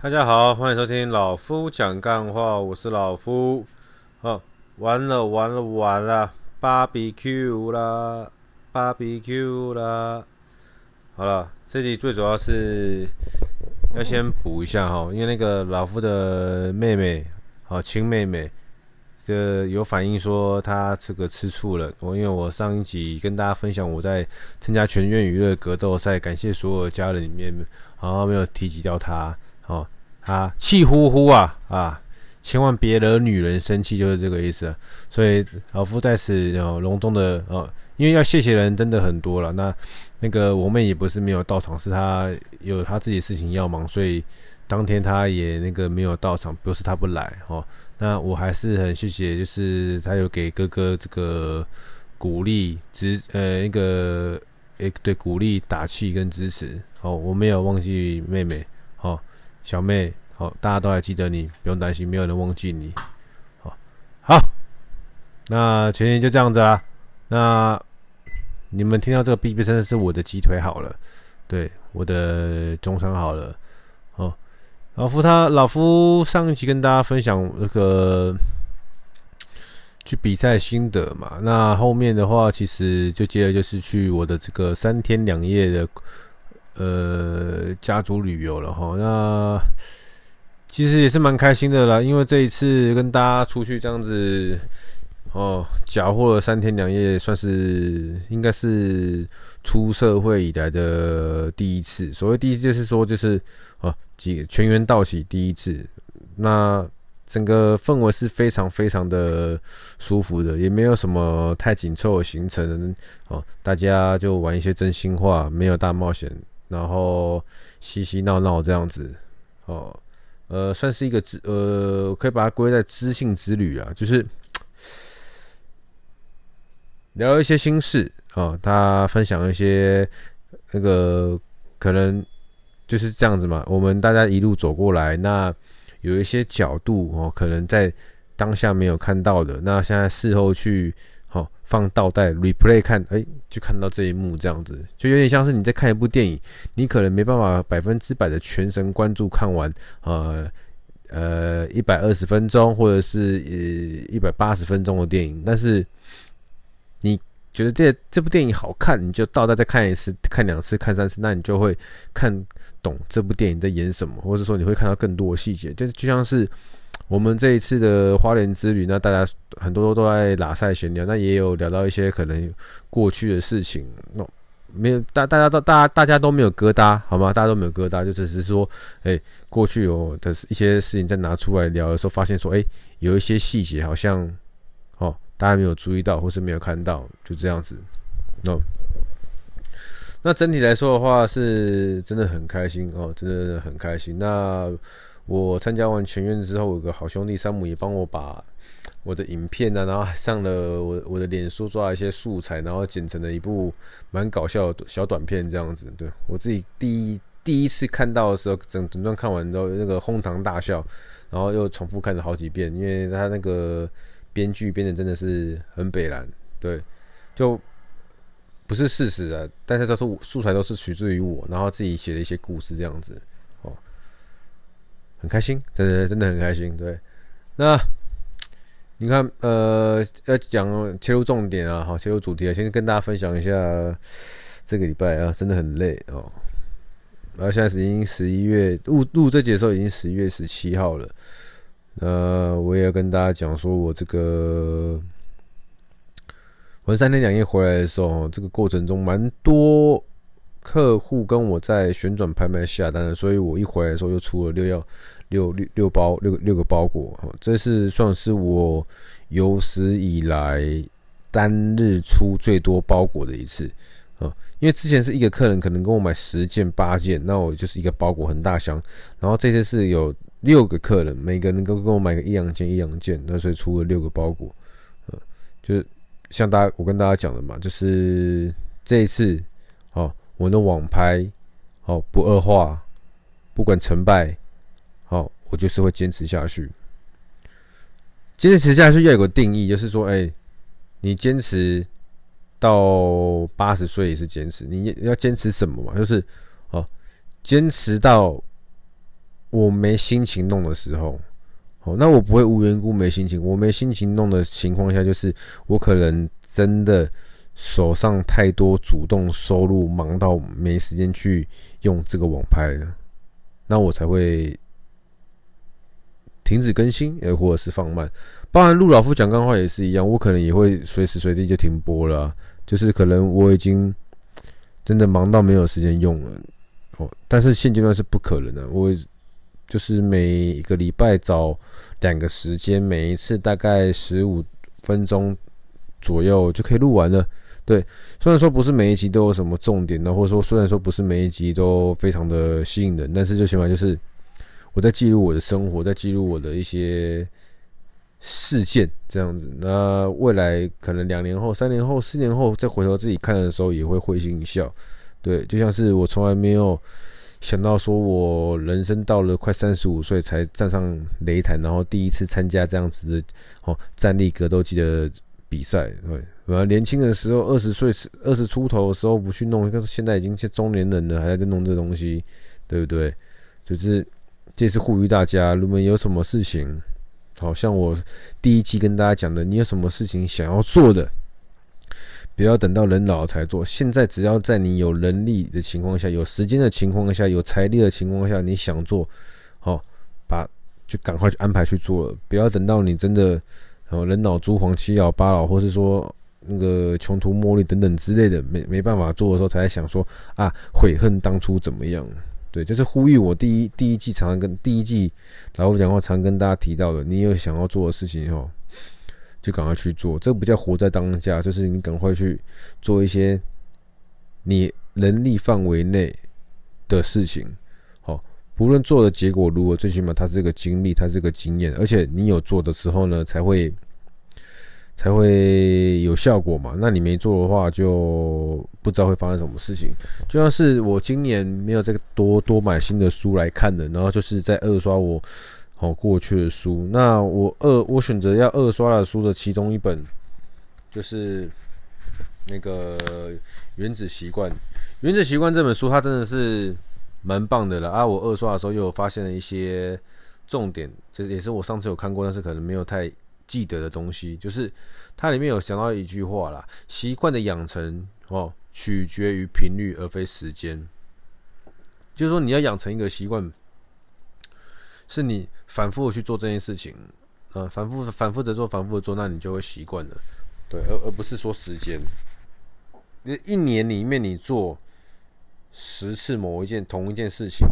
大家好，欢迎收听老夫讲干话，我是老夫。哦，完了 ，BBQ 啦 ，BBQ 啦。好了，这集最主要是要先补一下哈，因为那个老夫的妹妹，好亲妹妹，有反映说她这个吃醋了。因为我上一集跟大家分享我在参加全院娱乐格斗赛，感谢所有的家人里面，好像没有提及到她。哦，她气呼呼啊，千万别惹女人生气，就是这个意思啊。所以老夫在此隆重的因为要谢谢人真的很多了。那个我妹也不是没有到场，是她有她自己事情要忙，所以当天她也那个没有到场，不是她不来哦。那我还是很谢谢，就是她有给哥哥这个鼓励对鼓励打气跟支持。哦，我没有忘记妹妹哦。小妹，好，大家都还记得你，不用担心，没有人忘记你。好，那前天就这样子啦。那你们听到这个哔哔声是我的鸡腿好了，对，我的中伤好了。哦，老夫上一期跟大家分享那个去比赛心得嘛，那后面的话其实就接着就是去我的这个3天2夜的。家族旅游了齁，那其实也是蛮开心的啦，因为这一次跟大家出去这样子缴获了3天2夜，算是应该是出社会以来的第一次。所谓第一次是说就是全员到齐第一次，那整个氛围是非常非常的舒服的，也没有什么太紧凑的行程哦，大家就玩一些真心话，没有大冒险。然后嬉嬉闹闹这样子，算是一个可以把它归在知性之旅啦，就是聊一些心事哦，他分享一些那个可能就是这样子嘛，我们大家一路走过来，那有一些角度哦，可能在当下没有看到的，那现在事后去。放倒带 replay 看，就看到这一幕，这样子就有点像是你在看一部电影，你可能没办法100%的全神贯注看完，120分钟或者是180分钟的电影，但是你觉得这部电影好看，你就倒带再看一次、看2次、看3次，那你就会看懂这部电影在演什么，或者说你会看到更多的细节，就像是。我们这一次的花莲之旅，那大家很多都在喇赛闲聊，那也有聊到一些可能过去的事情。没有，大家都没有疙瘩，好吗？大家都没有疙瘩，就只是说，过去有的一些事情在拿出来聊的时候，发现说，有一些细节好像大家没有注意到，或是没有看到，就这样子。那整体来说的话，是真的很开心真的很开心。那。我参加完全院之后，有个好兄弟山姆也帮我把我的影片然后上了我的脸书，抓了一些素材，然后剪成了一部蛮搞笑的小短片，这样子。对，我自己第一次看到的时候，整段看完之后，那个哄堂大笑，然后又重复看了好几遍，因为他那个编剧编的真的是很北蓝，对，就不是事实啊，但是都是素材都是取自于我，然后自己写了一些故事这样子。很开心，真的很开心。对，那你看，要讲切入重点啊，好，切入主题啊，先跟大家分享一下这个礼拜啊，真的很累哦。然后现在已经11月，录这集的时候已经11月17号了。我也要跟大家讲说，我这个玩3天2夜回来的时候，这个过程中蛮多。客户跟我在旋转拍卖下单了，所以我一回来的时候就出了6个包裹，这是算是我有史以来单日出最多包裹的一次。因为之前是一个客人可能跟我买10件8件，那我就是一个包裹很大箱，然后这次是有6个客人，每个人都跟我买个1-2件，那所以出了6个包裹。就是像我跟大家讲的嘛，就是这一次我的网拍，不恶化，不管成败，我就是会坚持下去。坚持下去要有个定义，就是说，你坚持到80岁也是坚持。你要坚持什么嘛？就是，坚持到我没心情弄的时候，那我不会无缘故没心情。我没心情弄的情况下，就是我可能真的手上太多主动收入，忙到没时间去用这个网拍了，那我才会停止更新，或者是放慢。包含陆老夫讲干话也是一样，我可能也会随时随地就停播了啊，就是可能我已经真的忙到没有时间用了，但是现阶段是不可能的。我就是每一个礼拜找两个时间，每一次大概15分钟左右就可以录完了。对，虽然说不是每一集都有什么重点的，或者说虽然说不是每一集都非常的吸引人，但是就起码就是我在记录我的生活，在记录我的一些事件这样子。那未来可能2年后、3年后、4年后再回头自己看的时候，也会会心一笑。对，就像是我从来没有想到说我人生到了快35岁才站上擂台，然后第一次参加这样子的站立格斗技的比赛。对，然后年轻的时候20岁、20出头的时候不去弄，但是现在已经是中年人了，还在弄这东西，对不对？就是这次呼吁大家，如果有什么事情，好像我第一期跟大家讲的，你有什么事情想要做的，不要等到人老才做。现在只要在你有能力的情况下、有时间的情况下、有财力的情况下，你想做，好，就赶快去安排去做了。不要等到你真的人老珠黄、七老八老，或是说那个穷途末路等等之类的，没办法做的时候，才在想说啊，悔恨当初怎么样。对，就是呼吁我第一季第一季老夫讲话常跟大家提到的，你有想要做的事情后，就赶快去做。这不叫活在当下，就是你赶快去做一些你能力范围内的事情。好，不论做的结果如何，最起码它是个经历，它是个经验，而且你有做的时候呢，才会有效果嘛。那你没做的话，就不知道会发生什么事情。就像是我今年没有再多买新的书来看的，然后就是在二刷我过去的书。那我选择要二刷的书的其中一本就是那个《原子习惯》。《原子习惯》这本书它真的是蛮棒的了啊！我二刷的时候又有发现了一些重点，这也是我上次有看过，但是可能没有太记得的东西。就是它里面有讲到一句话啦，习惯的养成取决于频率而非时间。就是说你要养成一个习惯，是你反复的去做这件事情，反复的做，那你就会习惯了。对，而不是说时间。一年里面你做10次同一件事情，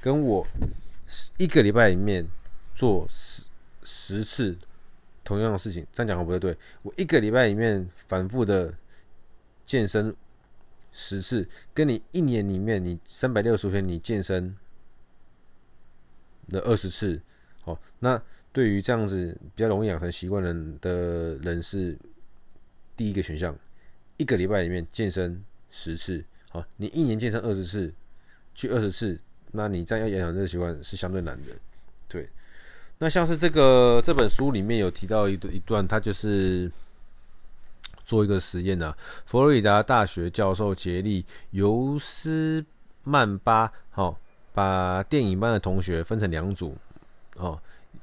跟我一个礼拜里面做10次。同样的事情，这样讲不太对。我一个礼拜里面反复的健身10次，跟你一年里面你365天你健身的20次，那对于这样子比较容易养成习惯的人是第一个选项，一个礼拜里面健身10次，你一年健身20次，去20次，那你这样要养成这个习惯是相对难的，对。那像是这本书里面有提到一段，他就是做一个实验啊。佛罗里达大学教授杰利·尤斯曼巴把电影班的同学分成2组。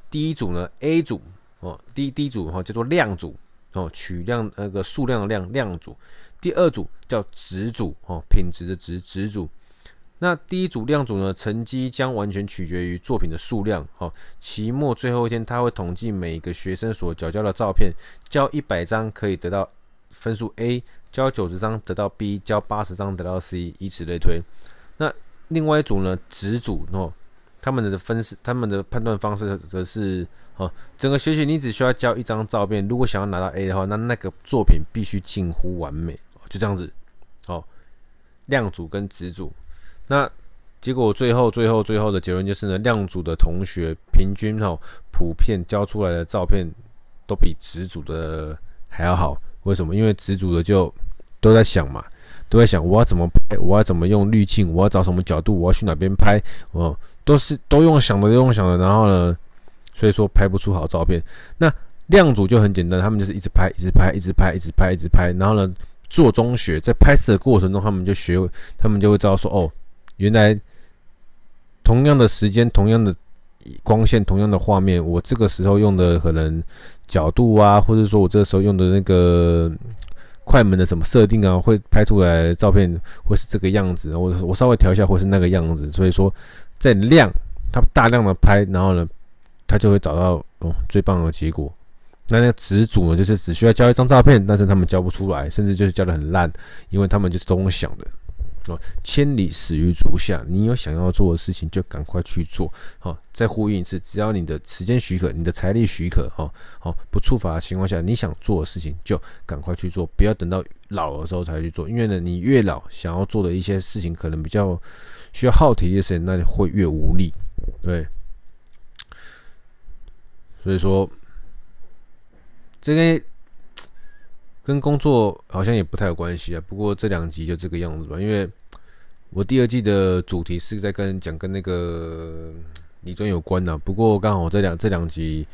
第一组呢 A 组第一组叫做量组取量那个数量的量组。第二组叫质组品质的质组。那第一组量组呢，成绩将完全取决于作品的数量。期末最后一天，他会统计每个学生所缴交的照片，交100张可以得到分数 A， 交90张得到 B， 交80张得到 C， 以此类推。那另外一组呢，质组他们的判断方式则是整个学期你只需要交1张照片，如果想要拿到 A 的话，那个作品必须近乎完美，就这样子。量组跟质组。那结果最后的结论就是呢，量组的同学平均普遍交出来的照片都比质组的还要好。为什么？因为质组的就都在想我要怎么拍，我要怎么用滤镜，我要找什么角度，我要去哪边拍，都用想的，然后呢，所以说拍不出好照片。那量组就很简单，他们就是一直拍，然后呢，做中学在拍摄的过程中，他们就会知道说，原来同样的时间、同样的光线、同样的画面，我这个时候用的可能角度啊，或者说我这个时候用的那个快门的什么设定啊，会拍出来的照片会是这个样子。我稍微调一下，会是那个样子。所以说，在量，它大量的拍，然后呢，它就会找到最棒的结果。那词组呢，就是只需要交一张照片，但是他们交不出来，甚至就是交得很烂，因为他们就是都用想的。千里始于足下，你有想要做的事情就赶快去做。再呼应一次，只要你的时间许可、你的财力许可，不触法的情况下，你想做的事情就赶快去做，不要等到老的时候才去做。因为呢，你越老，想要做的一些事情可能比较需要耗体力的事情，那你会越无力。对，所以说这个跟工作好像也不太有关系啊，不过这两集就这个样子吧。因为我第二季的主题是在讲跟那个理专有关的，不过刚好这两集，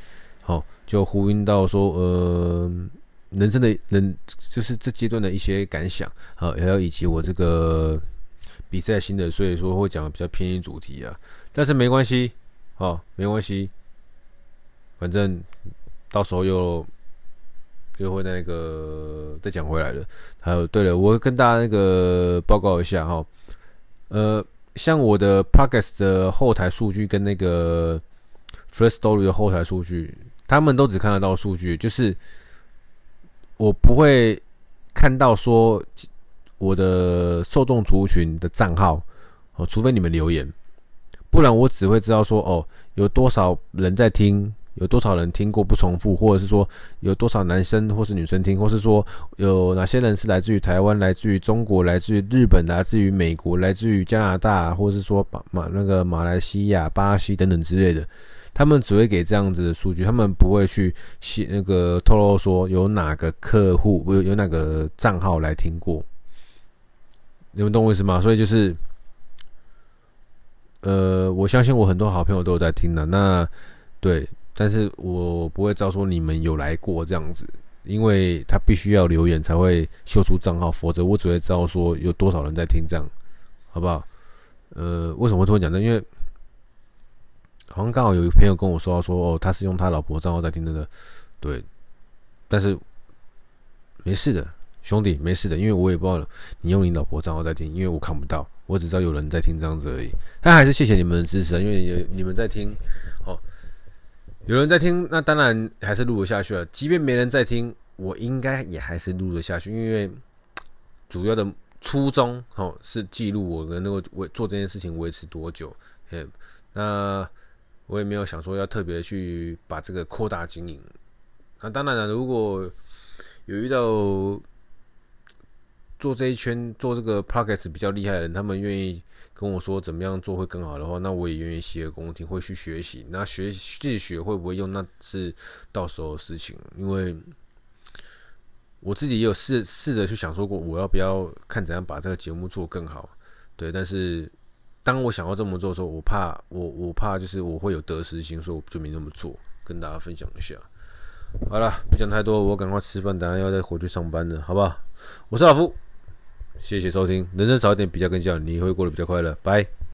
就呼应到说，人生的人就是这阶段的一些感想，还有以及我这个比赛心得，所以说会讲的比较偏移主题啊。但是没关系，没关系，反正到时候又会那个再讲回来了。还有，对了，我跟大家那个报告一下哈，像我的 Podcast 的后台数据跟那个 Firstory 的后台数据，他们都只看得到数据，就是我不会看到说我的受众族群的账号哦，除非你们留言，不然我只会知道说有多少人在听。有多少人听过不重复，或者是说有多少男生或是女生听，或是说有哪些人是来自于台湾、来自于中国、来自于日本、来自于美国、来自于加拿大，或是说马来西亚、巴西等等之类的。他们只会给这样子的数据，他们不会去那个透露说有哪个客户有哪个账号来听过。你们懂我意思吗？所以就是，我相信我很多好朋友都有在听的，那对。但是我不会照说你们有来过这样子，因为他必须要留言才会秀出账号，否则我只会知道说有多少人在听这样，好不好？为什么会讲呢？因为好像刚好有一个朋友跟我说到说他是用他老婆账号在听的，对，但是没事的，兄弟没事的，因为我也不知道你用你老婆账号在听，因为我看不到，我只知道有人在听这样子而已。但还是谢谢你们的支持，因为你们在听，有人在听，那当然还是录得下去了。即便没人在听，我应该也还是录得下去，因为主要的初衷是记录我能够做这件事情维持多久。那我也没有想说要特别去把这个扩大经营。那当然了，如果有遇到做这一圈做这个 podcast 比较厉害的人，他们愿意跟我说怎么样做会更好的话，那我也愿意洗耳恭听，会去学习。那自学会不会用，那是到时候的事情。因为我自己也有试着去想说过，我要不要看怎样把这个节目做更好。对，但是当我想要这么做的时候，我怕就是我会有得失心，所以我就没那么做。跟大家分享一下。好了，不讲太多，我赶快吃饭，等一下要再回去上班了，好不好？我是老夫。谢谢收听，人生少一点比较更加，你会过得比较快乐。拜。